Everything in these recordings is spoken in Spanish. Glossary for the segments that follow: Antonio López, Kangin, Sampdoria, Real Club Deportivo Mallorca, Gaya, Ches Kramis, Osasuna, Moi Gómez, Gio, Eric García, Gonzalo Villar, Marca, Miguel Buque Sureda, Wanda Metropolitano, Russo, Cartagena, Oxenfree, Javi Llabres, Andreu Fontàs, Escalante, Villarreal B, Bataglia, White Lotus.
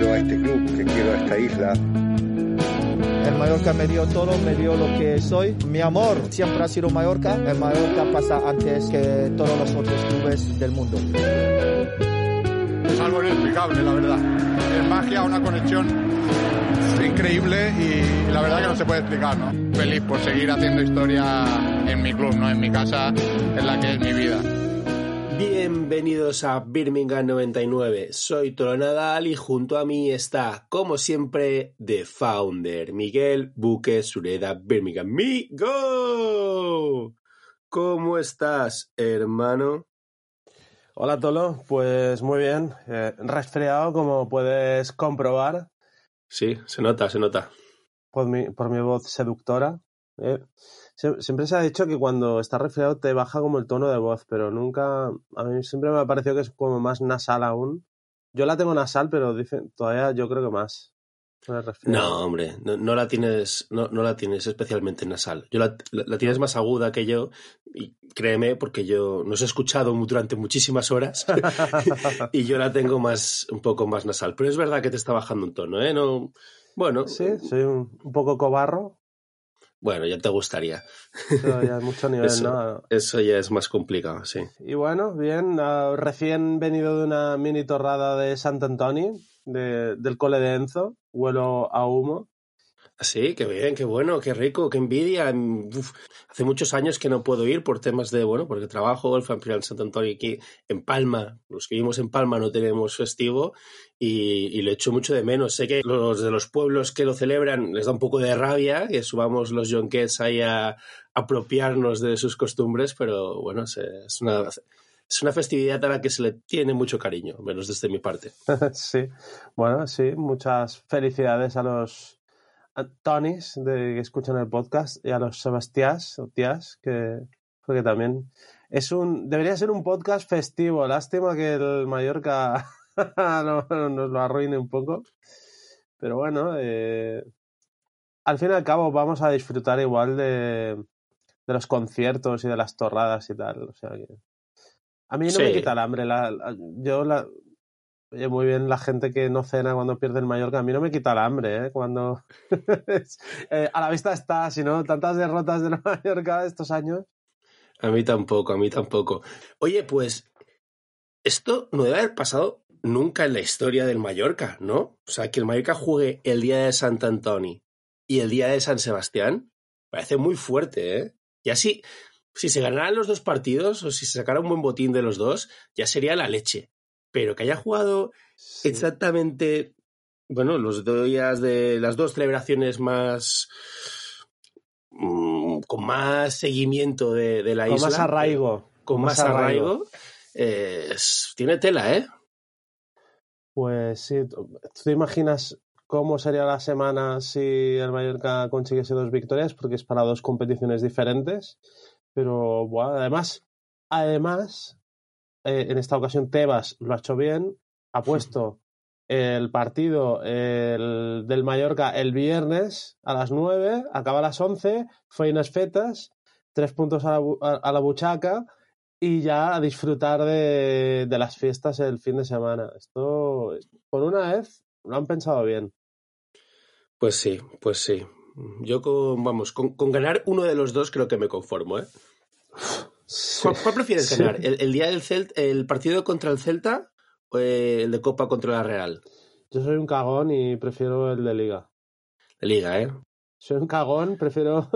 quiero a este club, que quiero a esta isla. El Mallorca me dio todo, me dio lo que soy. Mi amor siempre ha sido Mallorca. El Mallorca pasa antes que todos los otros clubes del mundo. Es algo inexplicable, la verdad. Es magia, una conexión increíble y la verdad que no se puede explicar, ¿no? Feliz por seguir haciendo historia en mi club, ¿no? En mi casa, en la que es mi vida. Bienvenidos a Birmingham 99, soy Tolo Nadal y junto a mí está, como siempre, The Founder, Miguel Buque Sureda, Birmingham. ¡Migo! ¿Cómo estás, hermano? Hola, Tolo, pues muy bien, resfriado como puedes comprobar. Sí, se nota. Por mi voz seductora. Siempre se ha dicho que cuando estás resfriado te baja como el tono de voz, pero nunca... A mí siempre me ha parecido que es como más nasal aún. Yo la tengo nasal, pero dicen, todavía yo creo que más. No, hombre, no la tienes especialmente nasal. Yo la tienes más aguda que yo, y créeme, porque yo nos he escuchado durante muchísimas horas y yo la tengo un poco más nasal. Pero es verdad que te está bajando un tono, ¿eh? No, bueno... Sí, soy un poco cobarro. Bueno, ya te gustaría. Eso ya es mucho nivel, eso, ¿no? Eso ya es más complicado, sí. Y bueno, bien, recién venido de una mini torrada de Sant Antoni, del cole de Enzo, huelo a humo. Sí, qué bien, qué bueno, qué rico, qué envidia. Uf, hace muchos años que no puedo ir por temas de, bueno, porque trabajo, el Festival Sant Antoni aquí en Palma, los que vivimos en Palma no tenemos festivo y lo echo mucho de menos. Sé que los de los pueblos que lo celebran les da un poco de rabia que subamos los jonquets ahí a apropiarnos de sus costumbres, pero bueno, es una festividad a la que se le tiene mucho cariño, menos desde mi parte. Sí, bueno, sí, muchas felicidades a los Antonis que escuchan el podcast y a los Sebastiás o tías que también es debería ser un podcast festivo. Lástima que el Mallorca nos lo arruine un poco, pero bueno, al fin y al cabo vamos a disfrutar igual de los conciertos y de las torradas y tal, o sea que a mí no sí. Me quita el hambre muy bien la gente que no cena cuando pierde el Mallorca. A mí no me quita el hambre, ¿eh? Cuando a la vista está, si no, tantas derrotas del Mallorca estos años. A mí tampoco. Oye, pues esto no debe haber pasado nunca en la historia del Mallorca, ¿no? O sea, que el Mallorca juegue el día de Sant Antoni y el día de San Sebastián, parece muy fuerte, ¿eh? Y así, si se ganaran los dos partidos o si se sacara un buen botín de los dos, ya sería la leche. Pero que haya jugado exactamente, bueno, los días de las dos celebraciones más con más seguimiento de la isla. Con más arraigo. Tiene tela, ¿eh? Pues sí, ¿tú te imaginas cómo sería la semana si el Mallorca consiguiese dos victorias? Porque es para dos competiciones diferentes. Pero, bueno, además... en esta ocasión Tebas lo ha hecho bien, ha puesto el partido del Mallorca el viernes a las 9, acaba a las 11, feinas fetas, 3 puntos a la buchaca y ya a disfrutar de las fiestas el fin de semana. Esto, por una vez, lo han pensado bien. Pues sí. Yo con ganar uno de los dos creo que me conformo, ¿eh? Sí. ¿Cuál prefieres ganar? Sí. ¿El día del Celta, el partido contra el Celta o el de Copa contra la Real? Yo soy un cagón y prefiero el de Liga. De Liga, ¿eh? Soy un cagón, prefiero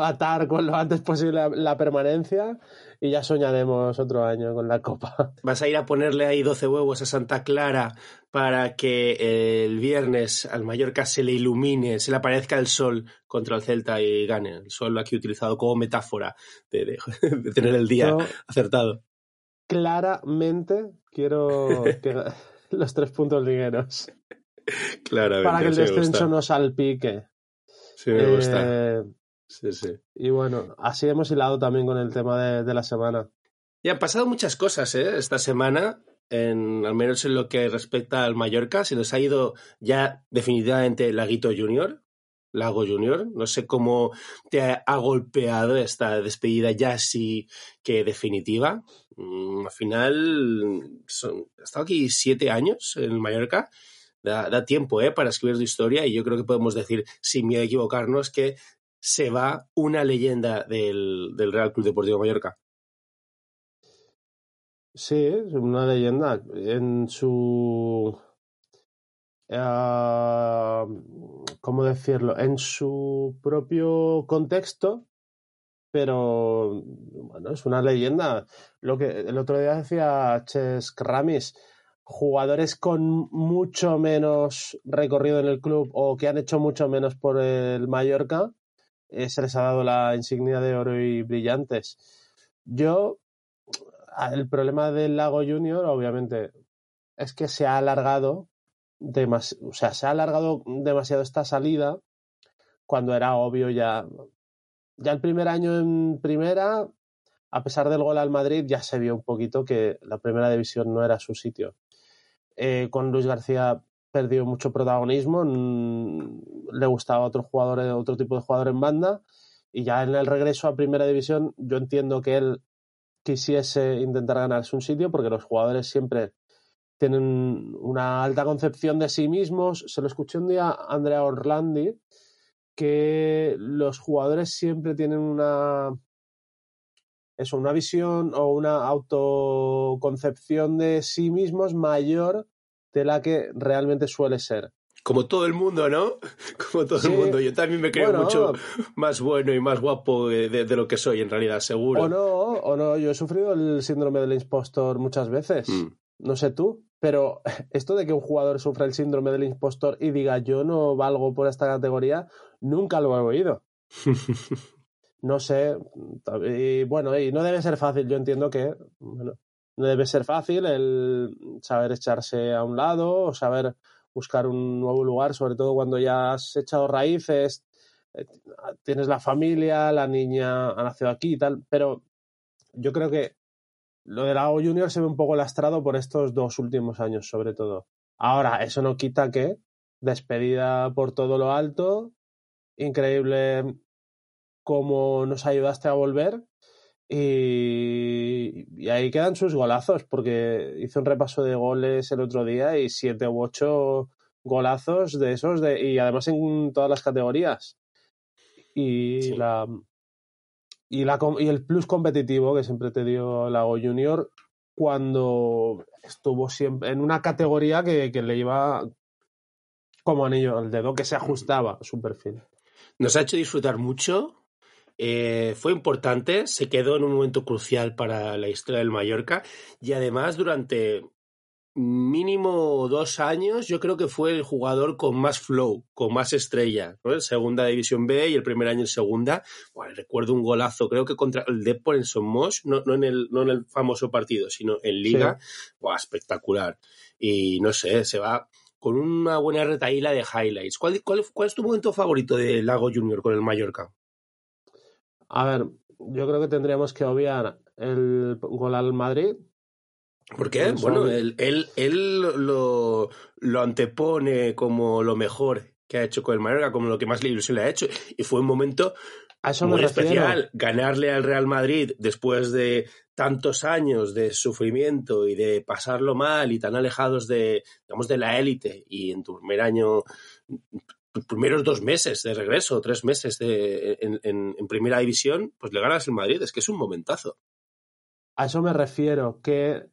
atar con lo antes posible la permanencia y ya soñaremos otro año con la Copa. Vas a ir a ponerle ahí 12 huevos a Santa Clara para que el viernes al Mallorca se le ilumine, se le aparezca el sol contra el Celta y gane. El sol aquí utilizado como metáfora de tener el día acertado. Claramente quiero que los 3 puntos ligueros. Claramente. Para que el descenso no salpique. Sí, me gusta. Sí. Y bueno, así hemos hilado también con el tema de la semana. Ya han pasado muchas cosas, ¿eh? Esta semana, al menos en lo que respecta al Mallorca, se nos ha ido ya definitivamente Lago Junior. No sé cómo te ha golpeado esta despedida ya así que definitiva. Al final, he estado aquí 7 años en Mallorca. Da tiempo para escribir su historia, y yo creo que podemos decir, sin miedo a equivocarnos, que se va una leyenda del Real Club Deportivo Mallorca. Sí, una leyenda. En su... ¿cómo decirlo? En su propio contexto, pero bueno, es una leyenda. Lo que el otro día decía Ches Kramis, jugadores con mucho menos recorrido en el club o que han hecho mucho menos por el Mallorca, se les ha dado la insignia de oro y brillantes. Yo, el problema del Lago Junior, obviamente, es que se ha alargado demasiado esta salida, cuando era obvio ya el primer año en primera, a pesar del gol al Madrid, ya se vio un poquito que la primera división no era su sitio. Con Luis García perdió mucho protagonismo, le gustaba otro tipo de jugador en banda, y ya en el regreso a primera división yo entiendo que él quisiese intentar ganarse un sitio, porque los jugadores siempre tienen una alta concepción de sí mismos. Se lo escuché un día a Andrea Orlandi, que los jugadores siempre tienen una visión o una autoconcepción de sí mismos mayor de la que realmente suele ser. Como todo el mundo, ¿no? Como todo el mundo. Yo también me creo mucho más bueno y más guapo de lo que soy, en realidad, seguro. O no. Yo he sufrido el síndrome del impostor muchas veces. No sé tú, pero esto de que un jugador sufra el síndrome del impostor y diga yo no valgo por esta categoría, nunca lo he oído. No sé, y bueno, y no debe ser fácil. Yo entiendo que no debe ser fácil el saber echarse a un lado o saber buscar un nuevo lugar, sobre todo cuando ya has echado raíces, tienes la familia, la niña ha nacido aquí y tal, pero yo creo que lo del Lago Junior se ve un poco lastrado por estos 2 últimos años, sobre todo. Ahora, eso no quita que despedida por todo lo alto, increíble cómo nos ayudaste a volver, y ahí quedan sus golazos, porque hice un repaso de goles el otro día y 7 u 8 golazos de esos, y además en todas las categorías. Y el plus competitivo que siempre te dio Lago Junior cuando estuvo siempre en una categoría que le iba como anillo al dedo, que se ajustaba a su perfil. Nos ha hecho disfrutar mucho, fue importante, se quedó en un momento crucial para la historia del Mallorca, y además durante mínimo 2 años yo creo que fue el jugador con más flow, con más estrellas, ¿no? En segunda división B y el primer año en segunda. Bueno, recuerdo un golazo, creo que contra el Depor en Somos, no en el famoso partido, sino en Liga. Sí. Buah, espectacular. Y no sé, se va con una buena retaíla de highlights. ¿Cuál es tu momento favorito de Lago Junior con el Mallorca? A ver, yo creo que tendríamos que obviar el gol al Madrid. ¿Por qué? Bueno, él lo antepone como lo mejor que ha hecho con el Mallorca, como lo que más le ilusión le ha hecho. Y fue un momento muy especial ganarle al Real Madrid después de tantos años de sufrimiento y de pasarlo mal y tan alejados de la élite. Y en tu primer año, tus primeros 2 meses de regreso, 3 meses en primera división, pues le ganas el Madrid. Es que es un momentazo. A eso me refiero, que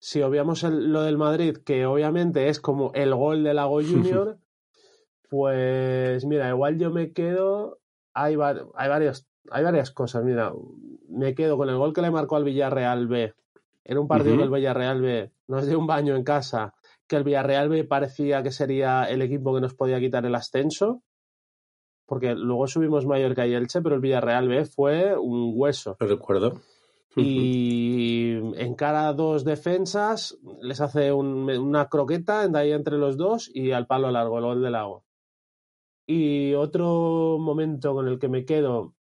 si obviamos lo del Madrid, que obviamente es como el gol del Lago Junior, pues mira, igual yo me quedo... Hay varias cosas, mira. Me quedo con el gol que le marcó al Villarreal B. En un partido que el Villarreal B nos dio un baño en casa, que el Villarreal B parecía que sería el equipo que nos podía quitar el ascenso, porque luego subimos Mallorca y Elche, pero el Villarreal B fue un hueso. Lo recuerdo. Y encara 2 defensas, les hace una croqueta de ahí entre los 2 y al palo largo, el gol de Lago. Y otro momento con el que me quedo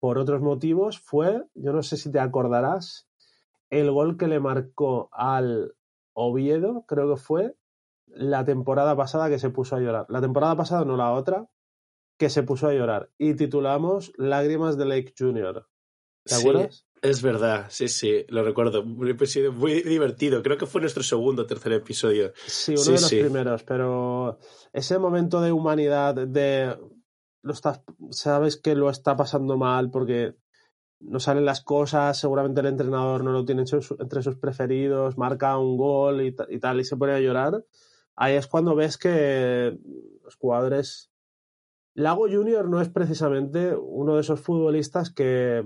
por otros motivos fue, yo no sé si te acordarás, el gol que le marcó al Oviedo, creo que fue la temporada pasada, que se puso a llorar. La temporada pasada, no la otra, que se puso a llorar. Y titulamos Lágrimas de Lake Junior. ¿Te acuerdas? Es verdad, sí, lo recuerdo. Un episodio muy divertido. Creo que fue nuestro segundo o tercer episodio. Sí, uno de los primeros, pero ese momento de humanidad, de sabes que lo está pasando mal porque no salen las cosas, seguramente el entrenador no lo tiene entre sus preferidos, marca un gol y tal, y se pone a llorar. Ahí es cuando ves que los jugadores... Lago Junior no es precisamente uno de esos futbolistas que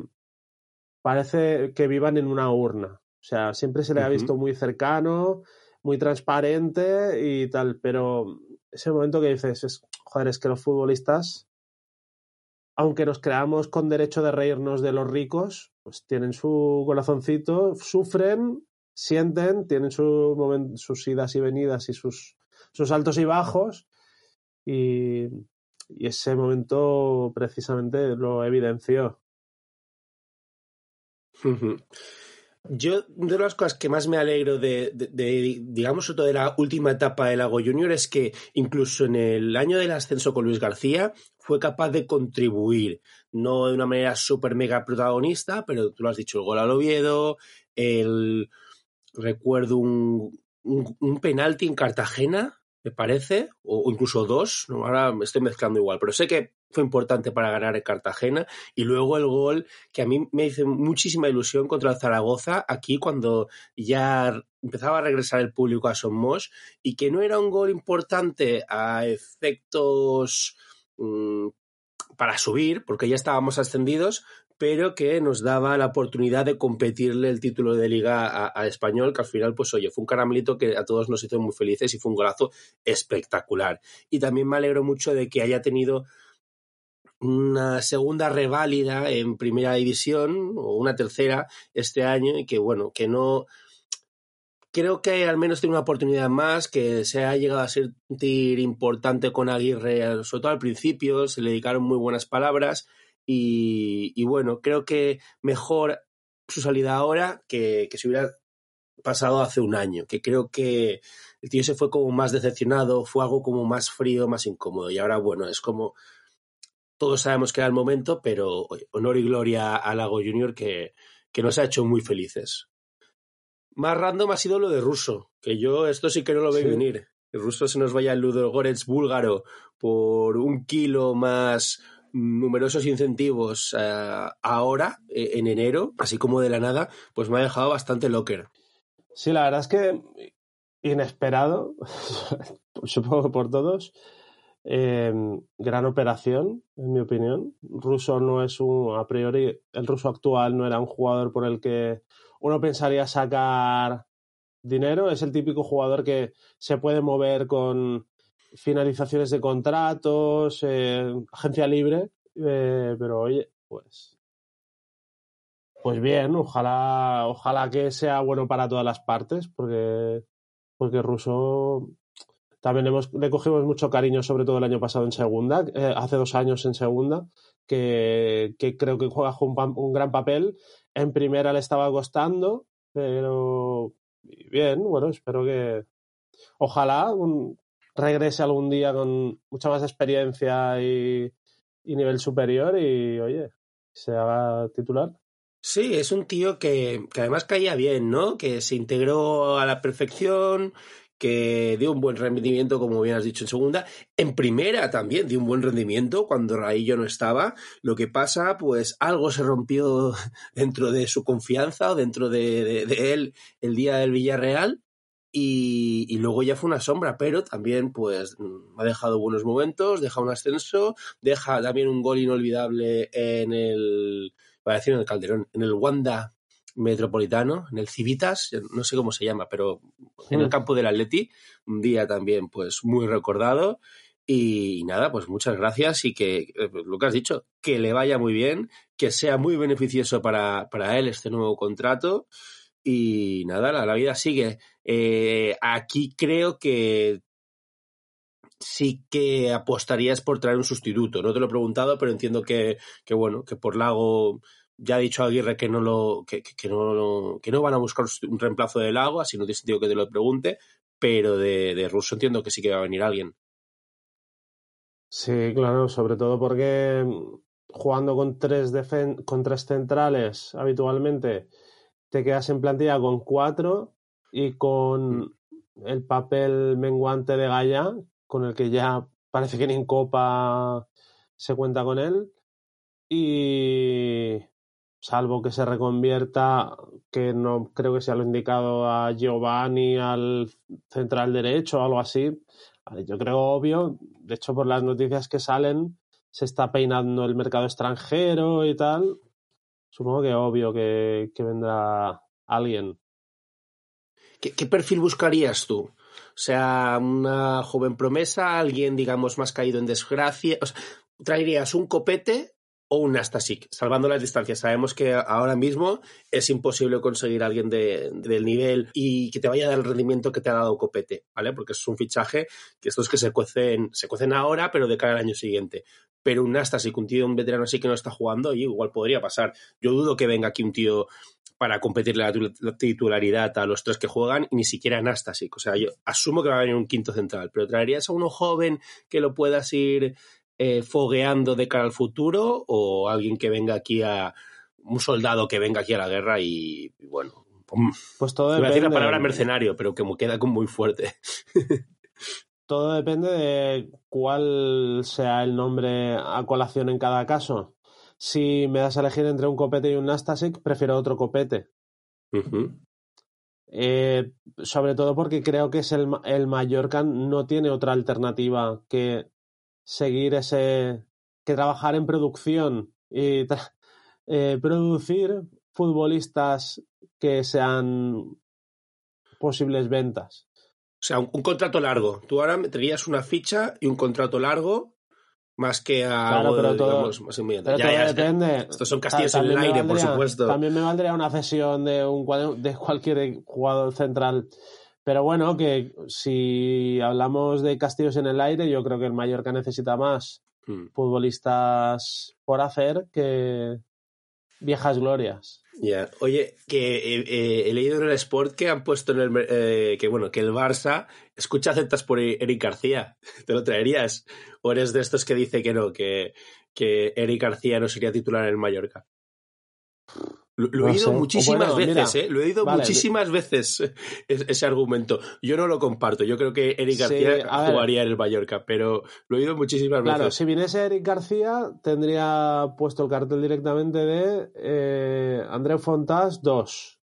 parece que vivan en una urna. O sea, siempre se le ha visto muy cercano, muy transparente y tal, pero ese momento que dices, es que los futbolistas, aunque nos creamos con derecho de reírnos de los ricos, pues tienen su corazoncito, sufren, sienten, tienen sus idas y venidas y sus altos y bajos, y ese momento precisamente lo evidenció. Yo, de las cosas que más me alegro de toda la última etapa del Lago Junior es que incluso en el año del ascenso con Luis García fue capaz de contribuir, no de una manera súper mega protagonista, pero tú lo has dicho, el gol al Oviedo, recuerdo un penalti en Cartagena, me parece, o incluso dos, ¿no? Ahora me estoy mezclando igual, pero sé que fue importante para ganar en Cartagena, y luego el gol que a mí me hizo muchísima ilusión contra el Zaragoza, aquí cuando ya empezaba a regresar el público a Somos, y que no era un gol importante a efectos para subir, porque ya estábamos ascendidos, pero que nos daba la oportunidad de competirle el título de Liga a Español, que al final, pues oye, fue un caramelito que a todos nos hizo muy felices y fue un golazo espectacular. Y también me alegro mucho de que haya tenido una segunda reválida en Primera División, o una tercera este año, y que bueno, que no... Creo que al menos tiene una oportunidad más, que se ha llegado a sentir importante con Aguirre, sobre todo al principio, se le dedicaron muy buenas palabras, y bueno, creo que mejor su salida ahora que si hubiera pasado hace un año, que creo que el tío se fue como más decepcionado, fue algo como más frío, más incómodo, y ahora bueno, es como todos sabemos que era el momento, pero honor y gloria a Lago Junior que nos ha hecho muy felices. Más random ha sido lo de Russo, que yo esto sí que no lo veo venir. El Russo se nos vaya al Ludogorets búlgaro por un kilo más... numerosos incentivos ahora, en enero, así como de la nada, pues me ha dejado bastante locker. Sí, la verdad es que inesperado, supongo que por todos, gran operación, en mi opinión. Russo no es a priori, el Russo actual no era un jugador por el que uno pensaría sacar dinero, es el típico jugador que se puede mover con finalizaciones de contratos, agencia libre, pero oye, pues bien, ojalá que sea bueno para todas las partes, porque Russo también le cogimos mucho cariño, sobre todo el año pasado en segunda, hace 2 años en segunda, que creo que juega un gran papel. En primera le estaba costando, pero bien, bueno, espero que ojalá regrese algún día con mucha más experiencia y nivel superior y, oye, se haga titular. Sí, es un tío que además caía bien, ¿no? Que se integró a la perfección, que dio un buen rendimiento, como bien has dicho, en segunda. En primera también dio un buen rendimiento cuando Raillo no estaba. Lo que pasa, pues algo se rompió dentro de su confianza o dentro de él el día del Villarreal. Y luego ya fue una sombra, pero también pues ha dejado buenos momentos, deja un ascenso, deja también un gol inolvidable en el Wanda Metropolitano, en el Civitas, no sé cómo se llama, pero en el campo del Atleti, un día también pues muy recordado. Y nada, pues muchas gracias y que, lo que has dicho, que le vaya muy bien, que sea muy beneficioso para él este nuevo contrato. Y nada, la vida sigue. Aquí creo que sí que apostarías por traer un sustituto. No te lo he preguntado, pero entiendo que bueno, que por Lago ya ha dicho Aguirre que no van a buscar un reemplazo de Lago, así no tiene sentido que te lo pregunte, pero de Russo entiendo que sí que va a venir alguien. Sí, claro, sobre todo porque jugando con tres centrales habitualmente, te quedas en plantilla con cuatro y con el papel menguante de Gaya, con el que ya parece que ni en Copa se cuenta con él, y salvo que se reconvierta, que no creo que sea lo indicado, a Giovanni, al central derecho o algo así, yo creo obvio, de hecho por las noticias que salen se está peinando el mercado extranjero y tal, supongo que obvio que vendrá alguien. ¿Qué perfil buscarías tú? O sea, una joven promesa, alguien, digamos, más caído en desgracia. O sea, ¿traerías un Copete o un Nastasic? Salvando las distancias. Sabemos que ahora mismo es imposible conseguir a alguien del nivel y que te vaya a dar el rendimiento que te ha dado Copete, ¿vale? Porque es un fichaje que estos que se cuecen ahora, pero de cara al año siguiente. Pero un Nastasic, un tío, un veterano así que no está jugando, y igual podría pasar. Yo dudo que venga aquí un tío para competirle la titularidad a los tres que juegan, y ni siquiera Nastasic. O sea, yo asumo que va a venir un quinto central, pero ¿traerías a uno joven que lo puedas ir fogueando de cara al futuro, o alguien que venga aquí a... un soldado que venga aquí a la guerra y bueno... Pues todo depende... Voy a decir la palabra mercenario, pero que me queda como muy fuerte. Todo depende de cuál sea el nombre a colación en cada caso. Si me das a elegir entre un Copete y un Nastasic, prefiero otro Copete. Uh-huh. Sobre todo porque creo que es el Mallorca no tiene otra alternativa que seguir que trabajar en producción y producir futbolistas que sean posibles ventas. O sea, un contrato largo. Tú ahora meterías una ficha y un contrato largo. Más que a claro, pero digamos, todo, más inmediato. Pero ya, todo depende. Estos son castillos en el aire, por supuesto. También me valdría una cesión de cualquier jugador central. Pero bueno, que si hablamos de castillos en el aire, yo creo que el Mallorca necesita más futbolistas por hacer que viejas glorias. Yeah. Oye, que he leído en el Sport que han puesto en el que el Barça escucha aceptas por Eric García. ¿Te lo traerías? ¿O eres de estos que dice que no, que Eric García no sería titular en el Mallorca? Lo he oído muchísimas veces, mira, lo he oído muchísimas veces ese argumento. Yo no lo comparto, yo creo que Eric García jugaría en el Mallorca, pero lo he oído muchísimas veces. Claro, si viniese Eric García, tendría puesto el cartel directamente de Andreu Fontàs 2.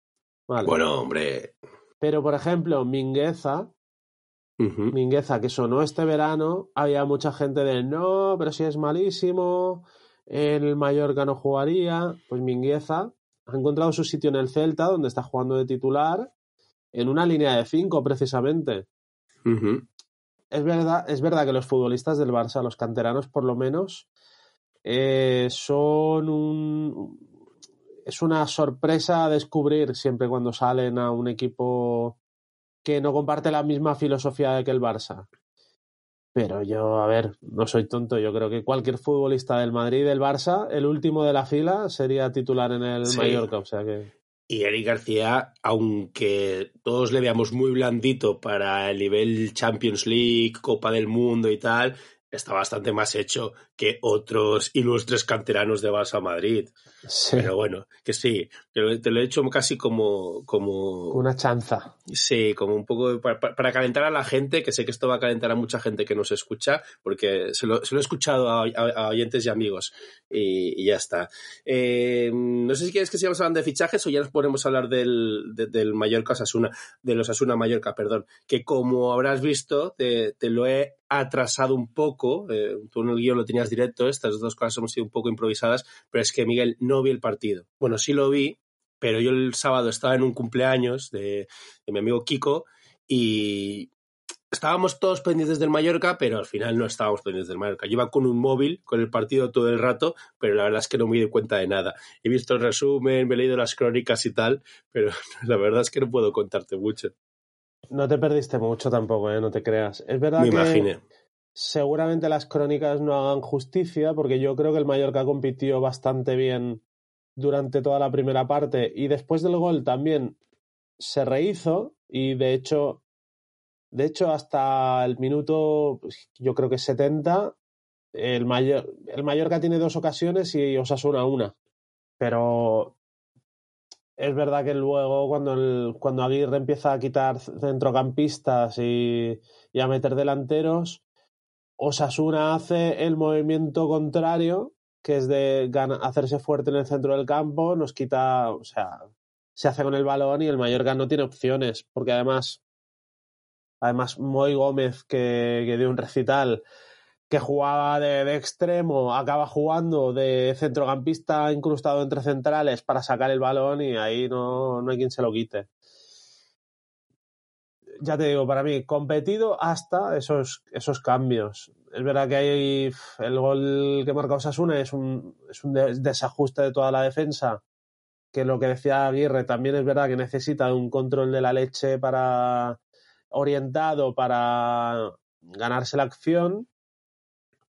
Vale. Bueno, hombre. Pero, por ejemplo, Mingueza, que sonó este verano, había mucha gente de no, pero si es malísimo, el Mallorca no jugaría. Pues Mingueza ha encontrado su sitio en el Celta, donde está jugando de titular, en una línea de 5, precisamente. Uh-huh. Es verdad que los futbolistas del Barça, los canteranos por lo menos, es una sorpresa a descubrir siempre cuando salen a un equipo que no comparte la misma filosofía que el Barça. Pero yo, a ver, no soy tonto. Yo creo que cualquier futbolista del Madrid y del Barça, el último de la fila, sería titular en el Mallorca. O sea que... Y Eric García, aunque todos le veamos muy blandito para el nivel Champions League, Copa del Mundo y tal, está bastante más hecho que otros ilustres canteranos de Barça Madrid. Sí. Pero bueno, que sí, te lo he hecho casi como una chanza. Sí, como un poco para calentar a la gente, que sé que esto va a calentar a mucha gente que nos escucha, porque se lo he escuchado a oyentes y amigos, y ya está. No sé si quieres que sigamos hablando de fichajes o ya nos ponemos a hablar del Mallorca Osasuna, de los Osasuna Mallorca, perdón, que como habrás visto, te lo he atrasado un poco, tú en el guión lo tenías directo, estas dos cosas hemos sido un poco improvisadas, pero es que Miguel, no vi el partido. Bueno, sí lo vi, pero yo el sábado estaba en un cumpleaños de mi amigo Kiko y estábamos todos pendientes del Mallorca, pero al final no estábamos pendientes del Mallorca. Yo iba con un móvil, con el partido todo el rato, pero la verdad es que no me di cuenta de nada. He visto el resumen, me he leído las crónicas y tal, pero la verdad es que no puedo contarte mucho. No te perdiste mucho tampoco, no te creas. Es verdad que seguramente las crónicas no hagan justicia, porque yo creo que el Mallorca compitió bastante bien durante toda la primera parte y después del gol también se rehizo y de hecho hasta el minuto, yo creo que 70, El Mallorca tiene dos ocasiones y Osasuna una. Pero es verdad que luego cuando Aguirre empieza a quitar centrocampistas y a meter delanteros, Osasuna hace el movimiento contrario, que es de hacerse fuerte en el centro del campo, nos quita, o sea, se hace con el balón y el Mallorca no tiene opciones, porque además Moi Gómez, que dio un recital, que jugaba de extremo, acaba jugando de centrocampista incrustado entre centrales para sacar el balón, y ahí no hay quien se lo quite. Ya te digo, para mí, competido hasta esos cambios. Es verdad que hay el gol que marca Osasuna es un desajuste de toda la defensa, que lo que decía Aguirre también es verdad que necesita un control de la leche orientado para ganarse la acción,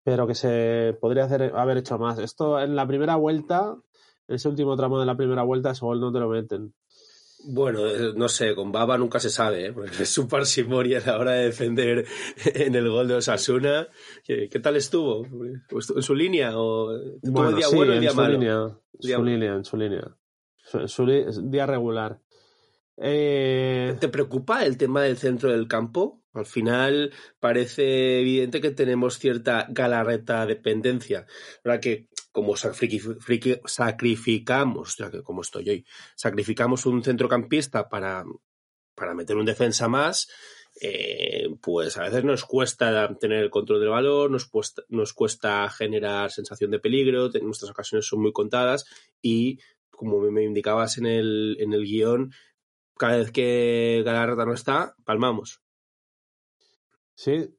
pero que se podría haber hecho más. Esto en la primera vuelta, en ese último tramo de la primera vuelta, ese gol no te lo meten. Bueno, no sé, con Baba nunca se sabe, ¿eh? Porque es su parsimonia a la hora de defender en el gol de Osasuna. ¿Qué tal estuvo? ¿En su línea? ¿Tuvo el día bueno o el día malo? En su línea. Día regular. ¿Te preocupa el tema del centro del campo? Al final parece evidente que tenemos cierta Galarreta dependencia. ¿Verdad que? Como sacrificamos, ya que como estoy hoy, sacrificamos un centrocampista para meter un defensa más, pues a veces nos cuesta tener el control del balón, nos cuesta generar sensación de peligro, nuestras ocasiones son muy contadas y, como me indicabas en el guión, cada vez que Galarreta no está, palmamos. Sí,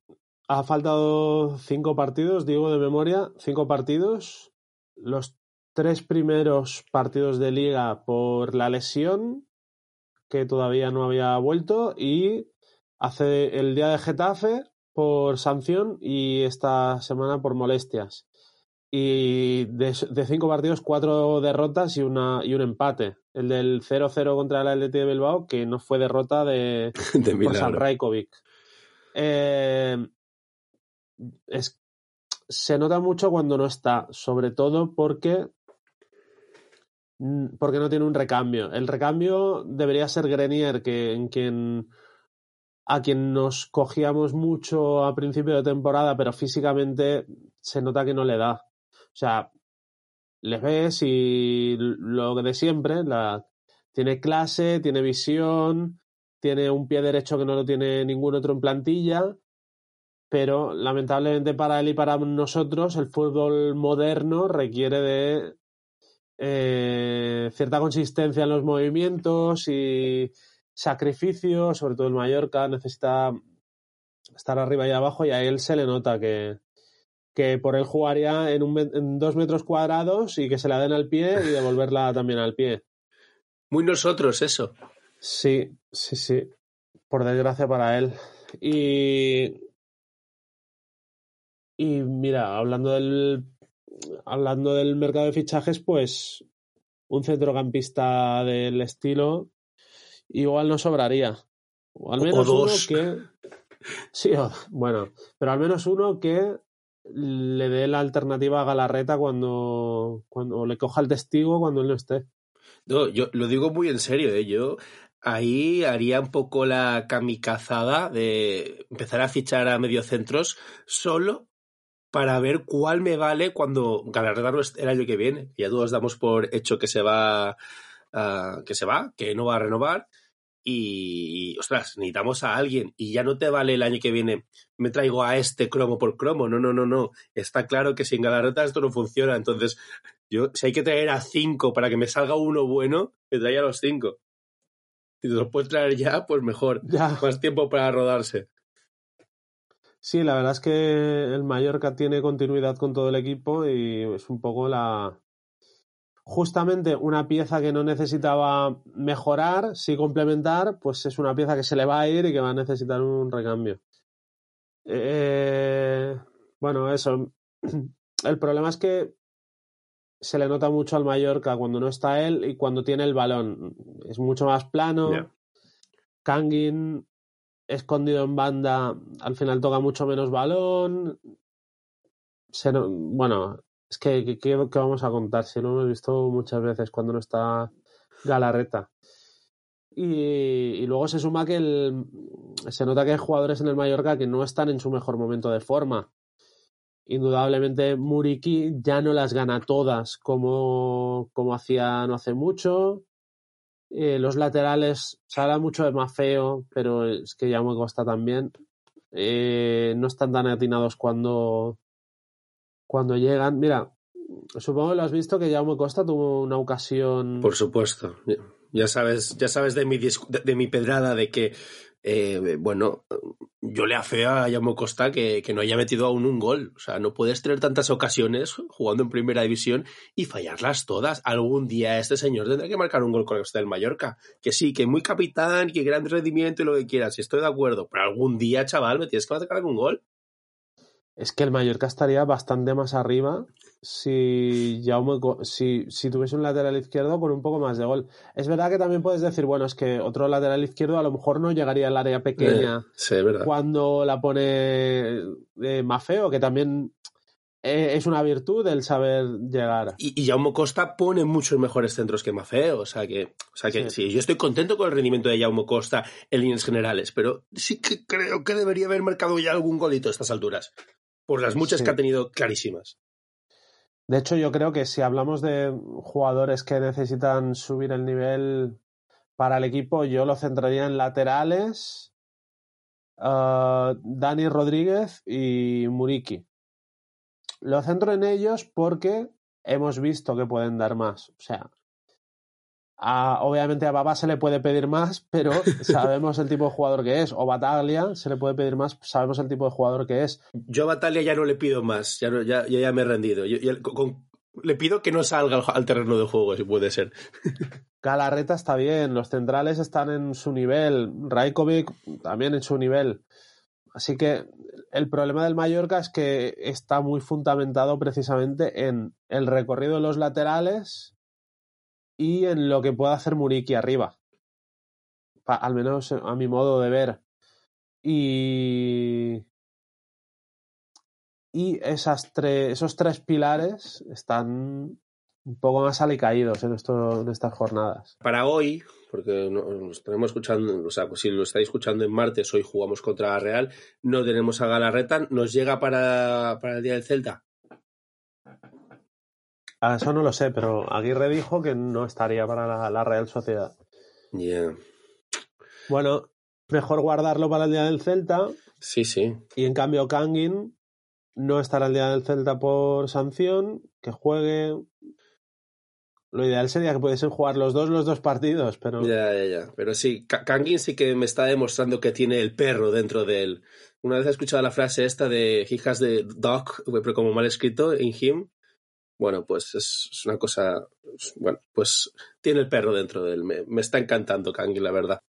ha faltado 5 partidos, digo de memoria, 5 partidos. Los 3 primeros partidos de Liga por la lesión, que todavía no había vuelto, y hace el día de Getafe por sanción y esta semana por molestias. Y de 5 partidos, 4 derrotas y un empate. El del 0-0 contra el Atleti de Bilbao, que no fue derrota de por San Rajkovic. Se nota mucho cuando no está, sobre todo porque no tiene un recambio. El recambio debería ser Grenier, a quien nos cogíamos mucho a principio de temporada, pero físicamente se nota que no le da. O sea, les ves y lo de siempre, tiene clase, tiene visión, tiene un pie derecho que no lo tiene ningún otro en plantilla. Pero lamentablemente para él y para nosotros el fútbol moderno requiere de cierta consistencia en los movimientos y sacrificio, sobre todo el Mallorca necesita estar arriba y abajo, y a él se le nota que por él jugaría en 2 metros cuadrados y que se la den al pie y devolverla también al pie. Muy nosotros eso. Sí, por desgracia para él. Y mira, hablando del mercado de fichajes, pues un centrocampista del estilo igual no sobraría. O al menos o dos. Uno que... Sí, bueno, pero al menos uno que le dé la alternativa a Galarreta cuando le coja el testigo cuando él no esté. No, yo lo digo muy en serio, ¿eh? Yo ahí haría un poco la kamikazada de empezar a fichar a mediocentros solo para ver cuál me vale cuando Galarreta no esté el año que viene. Ya todos damos por hecho que se va, que no va a renovar y, ostras, necesitamos a alguien y ya no te vale el año que viene. Me traigo a este cromo por cromo. No. Está claro que sin Galarreta esto no funciona. Entonces, yo si hay que traer a 5 para que me salga uno bueno, me traía a los 5. Si te los puedes traer ya, pues mejor. Ya. Más tiempo para rodarse. Sí, la verdad es que el Mallorca tiene continuidad con todo el equipo y es un poco justamente una pieza que no necesitaba mejorar, sí complementar, pues es una pieza que se le va a ir y que va a necesitar un recambio. Bueno, eso. El problema es que se le nota mucho al Mallorca cuando no está él y cuando tiene el balón. Es mucho más plano. Yeah. Kangin escondido en banda al final toca mucho menos balón. ser, bueno, es que ¿qué vamos a contar? Si lo hemos visto muchas veces cuando no está Galarreta. Y luego se suma que se nota que hay jugadores en el Mallorca que no están en su mejor momento de forma. Indudablemente Muriki ya no las gana todas como hacía no hace mucho. Los laterales, se habla mucho de Mafeo, pero es que ya me cuesta también. No están tan atinados cuando llegan. Mira, supongo que lo has visto, que Jaume Costa tuvo una ocasión. Por supuesto. Ya sabes de mi pedrada de que bueno, yo le afeo a Jaume Costa que no haya metido aún un gol. O sea, no puedes tener tantas ocasiones jugando en primera división y fallarlas todas. Algún día este señor tendrá que marcar un gol con el Mallorca. Que sí, que muy capitán, que gran rendimiento y lo que quieras, estoy de acuerdo. Pero algún día, chaval, me tienes que marcar algún gol. Es que el Mallorca estaría bastante más arriba si tuviese un lateral izquierdo por un poco más de gol. Es verdad que también puedes decir, bueno, es que otro lateral izquierdo a lo mejor no llegaría al área pequeña cuando la pone Mafeo, que también es una virtud el saber llegar. Y Jaume Costa pone muchos mejores centros que Mafeo, o sea que sí, yo estoy contento con el rendimiento de Jaume Costa en líneas generales, pero sí que creo que debería haber marcado ya algún golito a estas alturas. Por las muchas que ha tenido clarísimas. De hecho, yo creo que si hablamos de jugadores que necesitan subir el nivel para el equipo, yo lo centraría en laterales, Dani Rodríguez y Muriki. Lo centro en ellos porque hemos visto que pueden dar más. O sea, obviamente a Babá se le puede pedir más, pero sabemos el tipo de jugador que es. O Bataglia se le puede pedir más, sabemos el tipo de jugador que es. Yo a Bataglia ya no le pido más, ya me he rendido. Le pido que no salga al terreno de juego, si puede ser. Galarreta está bien, los centrales están en su nivel, Rajkovic también en su nivel. Así que el problema del Mallorca es que está muy fundamentado precisamente en el recorrido de los laterales y en lo que pueda hacer Muriki arriba, al menos a mi modo de ver, y esos tres pilares están un poco más alicaídos en estas jornadas. Para hoy, porque nos tenemos escuchando, o sea, pues si lo estáis escuchando en martes, hoy jugamos contra la Real, no tenemos a Galarreta, nos llega para el día del Celta. Eso no lo sé, pero Aguirre dijo que no estaría para la Real Sociedad. Yeah. Bueno, mejor guardarlo para el día del Celta. Sí. Y en cambio Kangin no estará el día del Celta por sanción, que juegue. Lo ideal sería que pudiesen jugar los dos partidos, pero... Ya. Pero sí, Kangin sí que me está demostrando que tiene el perro dentro de él. Una vez he escuchado la frase esta de he has the dog, pero como mal escrito, in him. Bueno, pues es una cosa... Bueno, pues tiene el perro dentro de él. Me está encantando Kangin, la verdad.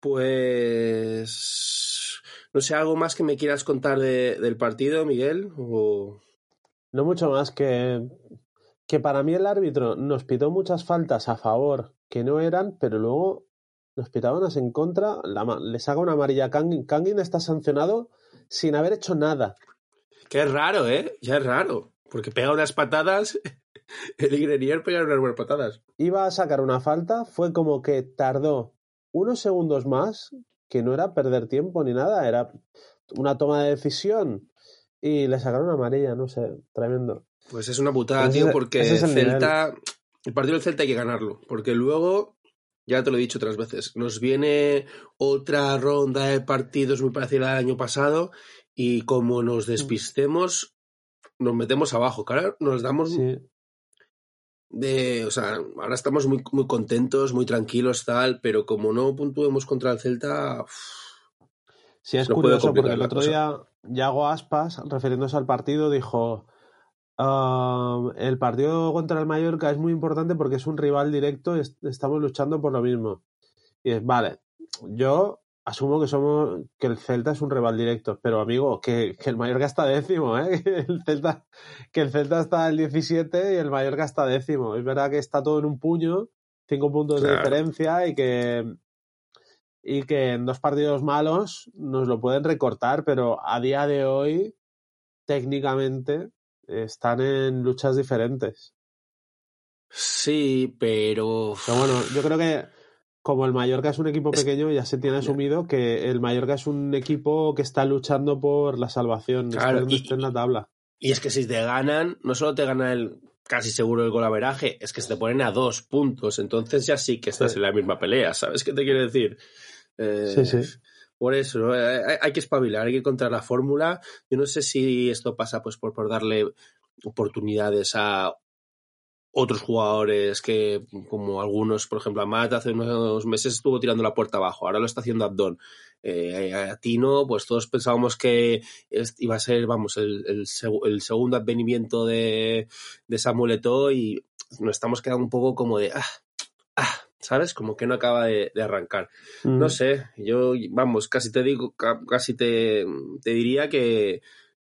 Pues... No sé, ¿algo más que me quieras contar del partido, Miguel? ¿O... No mucho más que para mí el árbitro nos pitó muchas faltas a favor que no eran, pero luego nos pitaba unas en contra. Le saca una amarilla a Kangin. Kangin está sancionado sin haber hecho nada. Qué raro, ¿eh? Ya es raro. Porque pega unas patadas, el Grenier pega unas buenas patadas. Iba a sacar una falta, fue como que tardó unos segundos más, que no era perder tiempo ni nada, era una toma de decisión y le sacaron amarilla, no sé, tremendo. Pues es una putada, tío, porque el partido del Celta hay que ganarlo, porque luego, ya te lo he dicho otras veces, nos viene otra ronda de partidos muy parecida al año pasado y como nos despistemos... Nos metemos abajo, claro, nos damos o sea, ahora estamos muy, muy contentos, muy tranquilos, tal, pero como no puntuemos contra el Celta... Sí, es curioso, porque el otro día Yago Aspas, refiriéndose al partido, dijo el partido contra el Mallorca es muy importante porque es un rival directo y estamos luchando por lo mismo. Y es, vale, yo... Asumo que el Celta es un rival directo, pero amigo, que el Mallorca está décimo, ¿eh? Que el Celta está el 17 y el Mallorca está décimo. Es verdad que está todo en un puño, 5 puntos de diferencia y que en 2 partidos malos nos lo pueden recortar, pero a día de hoy, técnicamente, están en luchas diferentes. Sí, pero bueno, yo creo que como el Mallorca es un equipo pequeño, ya se tiene asumido que el Mallorca es un equipo que está luchando por la salvación, claro, y está en la tabla. Y es que si te ganan, no solo te gana el casi seguro el golaveraje, es que se te ponen a 2 puntos, entonces ya sí que estás en la misma pelea, ¿sabes qué te quiero decir? Sí. Por eso, hay que espabilar, hay que encontrar la fórmula. Yo no sé si esto pasa pues por darle oportunidades a otros jugadores que, como algunos, por ejemplo, a Matt hace unos meses estuvo tirando la puerta abajo, ahora lo está haciendo Abdón. A Tino, pues todos pensábamos que iba a ser, vamos, el segundo advenimiento de Samuel Eto'o y nos estamos quedando un poco como de ¿sabes? Como que no acaba de arrancar. Mm. No sé, yo, vamos, casi te diría que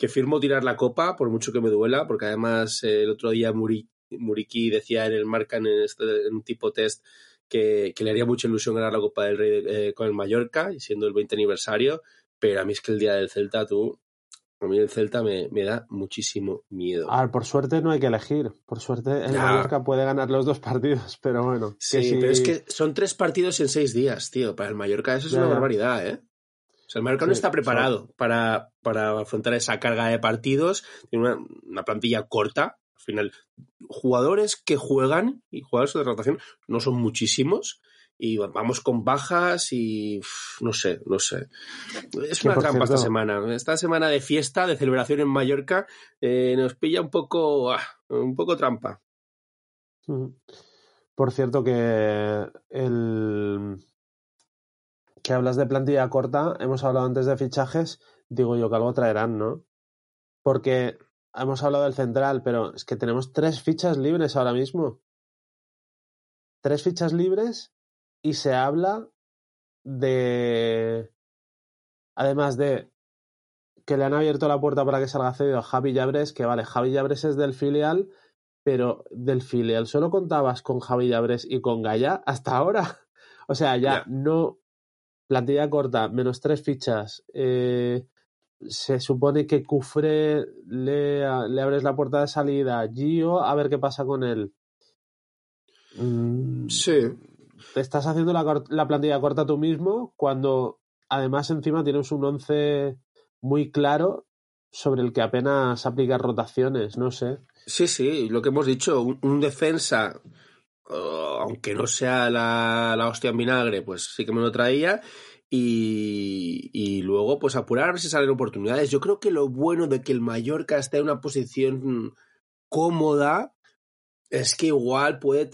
firmo tirar la copa, por mucho que me duela, porque además el otro día Muriki decía en el Marca, en un tipo test, que le haría mucha ilusión ganar la Copa del Rey con el Mallorca, siendo el 20 aniversario, pero a mí es que el día del Celta, a mí el Celta me da muchísimo miedo. Por suerte no hay que elegir, por suerte el Mallorca puede ganar los 2 partidos, pero bueno. Sí, pero es que son 3 partidos en 6 días, tío, para el Mallorca eso es una barbaridad, ¿eh? O sea, el Mallorca no está preparado para afrontar esa carga de partidos, tiene una plantilla corta. Al final, jugadores que juegan y jugadores de rotación no son muchísimos y vamos con bajas y no sé. Es una trampa esta semana. Esta semana de fiesta, de celebración en Mallorca, nos pilla un poco trampa. Por cierto, que hablas de plantilla corta, hemos hablado antes de fichajes, digo yo que algo traerán, ¿no? Porque hemos hablado del central, pero es que tenemos 3 fichas libres ahora mismo. 3 fichas libres y se habla de... Además de que le han abierto la puerta para que salga cedido a Javi Llabres, que vale, Javi Llabres es del filial, pero del filial solo contabas con Javi Llabres y con Gaya hasta ahora. O sea, no... Plantilla corta, menos 3 fichas... Se supone que Cufré le abres la puerta de salida. Gio, a ver qué pasa con él. Sí. Te estás haciendo la plantilla corta tú mismo cuando además encima tienes un 11 muy claro sobre el que apenas aplicas rotaciones, no sé. Sí, lo que hemos dicho, un defensa, aunque no sea la hostia en vinagre, pues sí que me lo traía. Y luego pues apurar a ver si salen oportunidades. Yo creo que lo bueno de que el Mallorca esté en una posición cómoda es que igual puede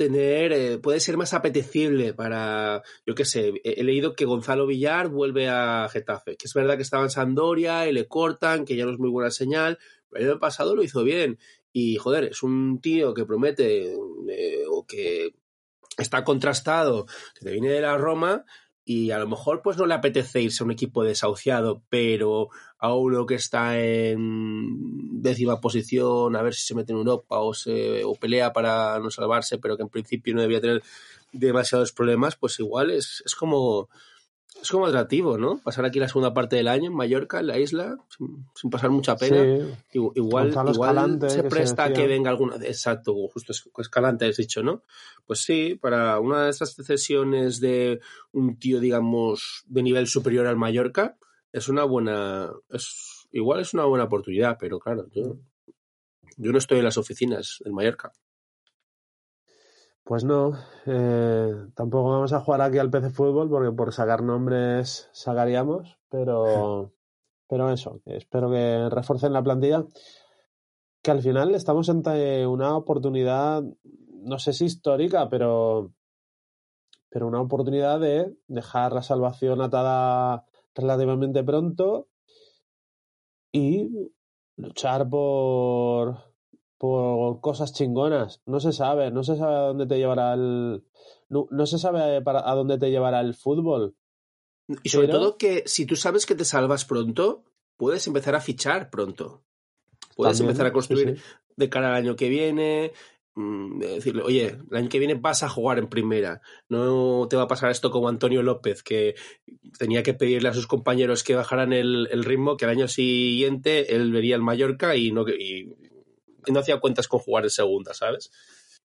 ser más apetecible para, yo qué sé, he leído que Gonzalo Villar vuelve a Getafe, que es verdad que estaba en Sampdoria y le cortan, que ya no es muy buena señal, pero el año pasado lo hizo bien y joder, es un tío que promete o que está contrastado, que te viene de la Roma. Y a lo mejor pues no le apetece irse a un equipo desahuciado, pero a uno que está en 10ª posición, a ver si se mete en Europa o pelea para no salvarse, pero que en principio no debía tener demasiados problemas, pues igual es como atractivo, ¿no? Pasar aquí la segunda parte del año en Mallorca, en la isla, sin pasar mucha pena. Sí. Igual se presta que venga alguna... Exacto, justo Escalante has dicho, ¿no? Pues sí, para una de estas cesiones de un tío, digamos, de nivel superior al Mallorca, es una buena oportunidad, pero claro, yo no estoy en las oficinas del Mallorca. Pues no, tampoco vamos a jugar aquí al PC Fútbol porque por sacar nombres sacaríamos, pero eso, espero que reforcen la plantilla, que al final estamos ante una oportunidad, no sé si histórica, pero una oportunidad de dejar la salvación atada relativamente pronto y luchar por cosas chingonas. No se sabe a dónde te llevará a dónde te llevará el fútbol. Y sobre todo que si tú sabes que te salvas pronto, puedes empezar a fichar pronto. Puedes también empezar a construir de cara al año que viene, decirle, oye, el año que viene vas a jugar en primera, no te va a pasar esto como Antonio López, que tenía que pedirle a sus compañeros que bajaran el ritmo, que al año siguiente él vería el Mallorca y no... no hacía cuentas con jugar en segunda, ¿sabes?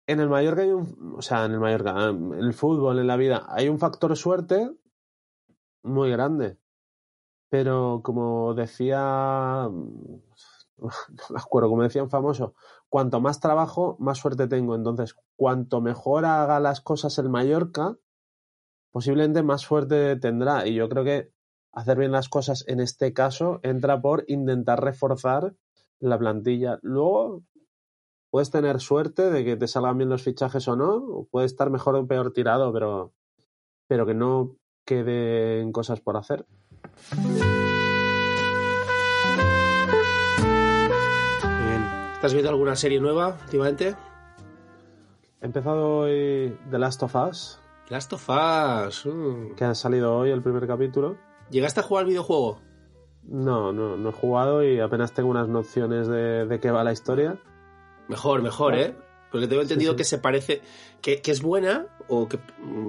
En el Mallorca hay un... O sea, en el Mallorca, en el fútbol, en la vida, hay un factor suerte muy grande. Pero como decía... No me acuerdo, como decía un famoso, cuanto más trabajo, más suerte tengo. Entonces, cuanto mejor haga las cosas el Mallorca, posiblemente más suerte tendrá. Y yo creo que hacer bien las cosas en este caso entra por intentar reforzar la plantilla. Luego, puedes tener suerte de que te salgan bien los fichajes o no, o puedes estar mejor o peor tirado, pero que no queden cosas por hacer. ¿Estás viendo alguna serie nueva últimamente? He empezado hoy The Last of Us. Last of Us. Que ha salido hoy el primer capítulo. ¿Llegaste a jugar al videojuego? No he jugado y apenas tengo unas nociones de qué va la historia. Mejor, ¿eh? Porque tengo entendido sí. Que se parece... Que es buena, o que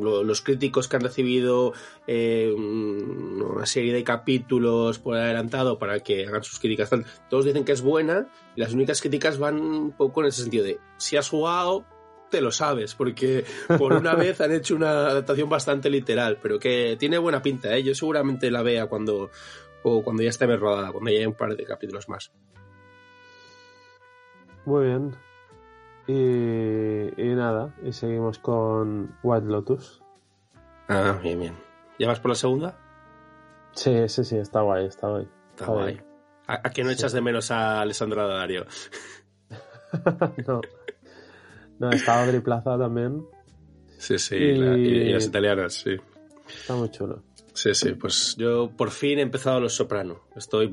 los críticos que han recibido una serie de capítulos por adelantado para que hagan sus críticas, todos dicen que es buena, y las únicas críticas van un poco en ese sentido de, si has jugado, te lo sabes, porque por una vez han hecho una adaptación bastante literal, pero que tiene buena pinta, ¿eh? Yo seguramente la vea cuando ya esté bien rodada, cuando ya haya un par de capítulos más. Muy bien. Y nada, y seguimos con White Lotus. Ah, bien. ¿Ya vas por la segunda? Sí, está guay. Está guay. ¿A qué no echas de menos a Alessandra Daddario? No, está Audrey Plaza también. Sí, y las italianas, sí. Está muy chulo. Sí, pues yo por fin he empezado Los Soprano. Lo estoy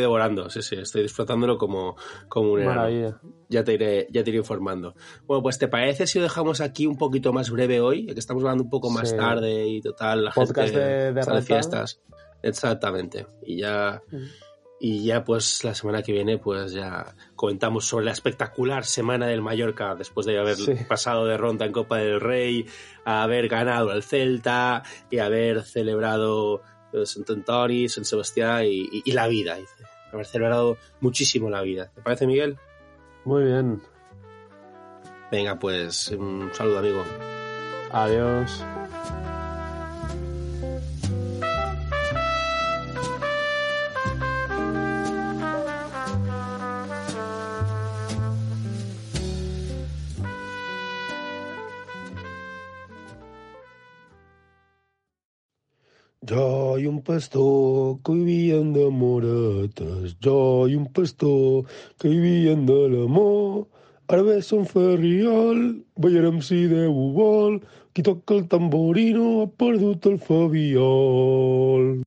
devorando, sí, estoy disfrutándolo como un enano. Maravilla. Ya te iré informando. Bueno, pues ¿te parece si lo dejamos aquí un poquito más breve hoy? Que estamos hablando un poco más tarde y total, la podcast gente de está de fiestas. Exactamente. Y ya pues la semana que viene pues ya comentamos sobre la espectacular semana del Mallorca después de haber pasado de ronda en Copa del Rey, haber ganado al Celta y haber celebrado Sant Antoni, Sant Sebastià y la vida. Haber celebrado muchísimo la vida. ¿Te parece, Miguel? Muy bien. Venga, pues un saludo, amigo. Adiós. Jo i un pastor que vivien de moretes, jo i un pastor que vivien de l'amor. Ara ve son Ferriol, ballarem si Déu ho vol, qui toca el tamborino ha perdut el Fabiol.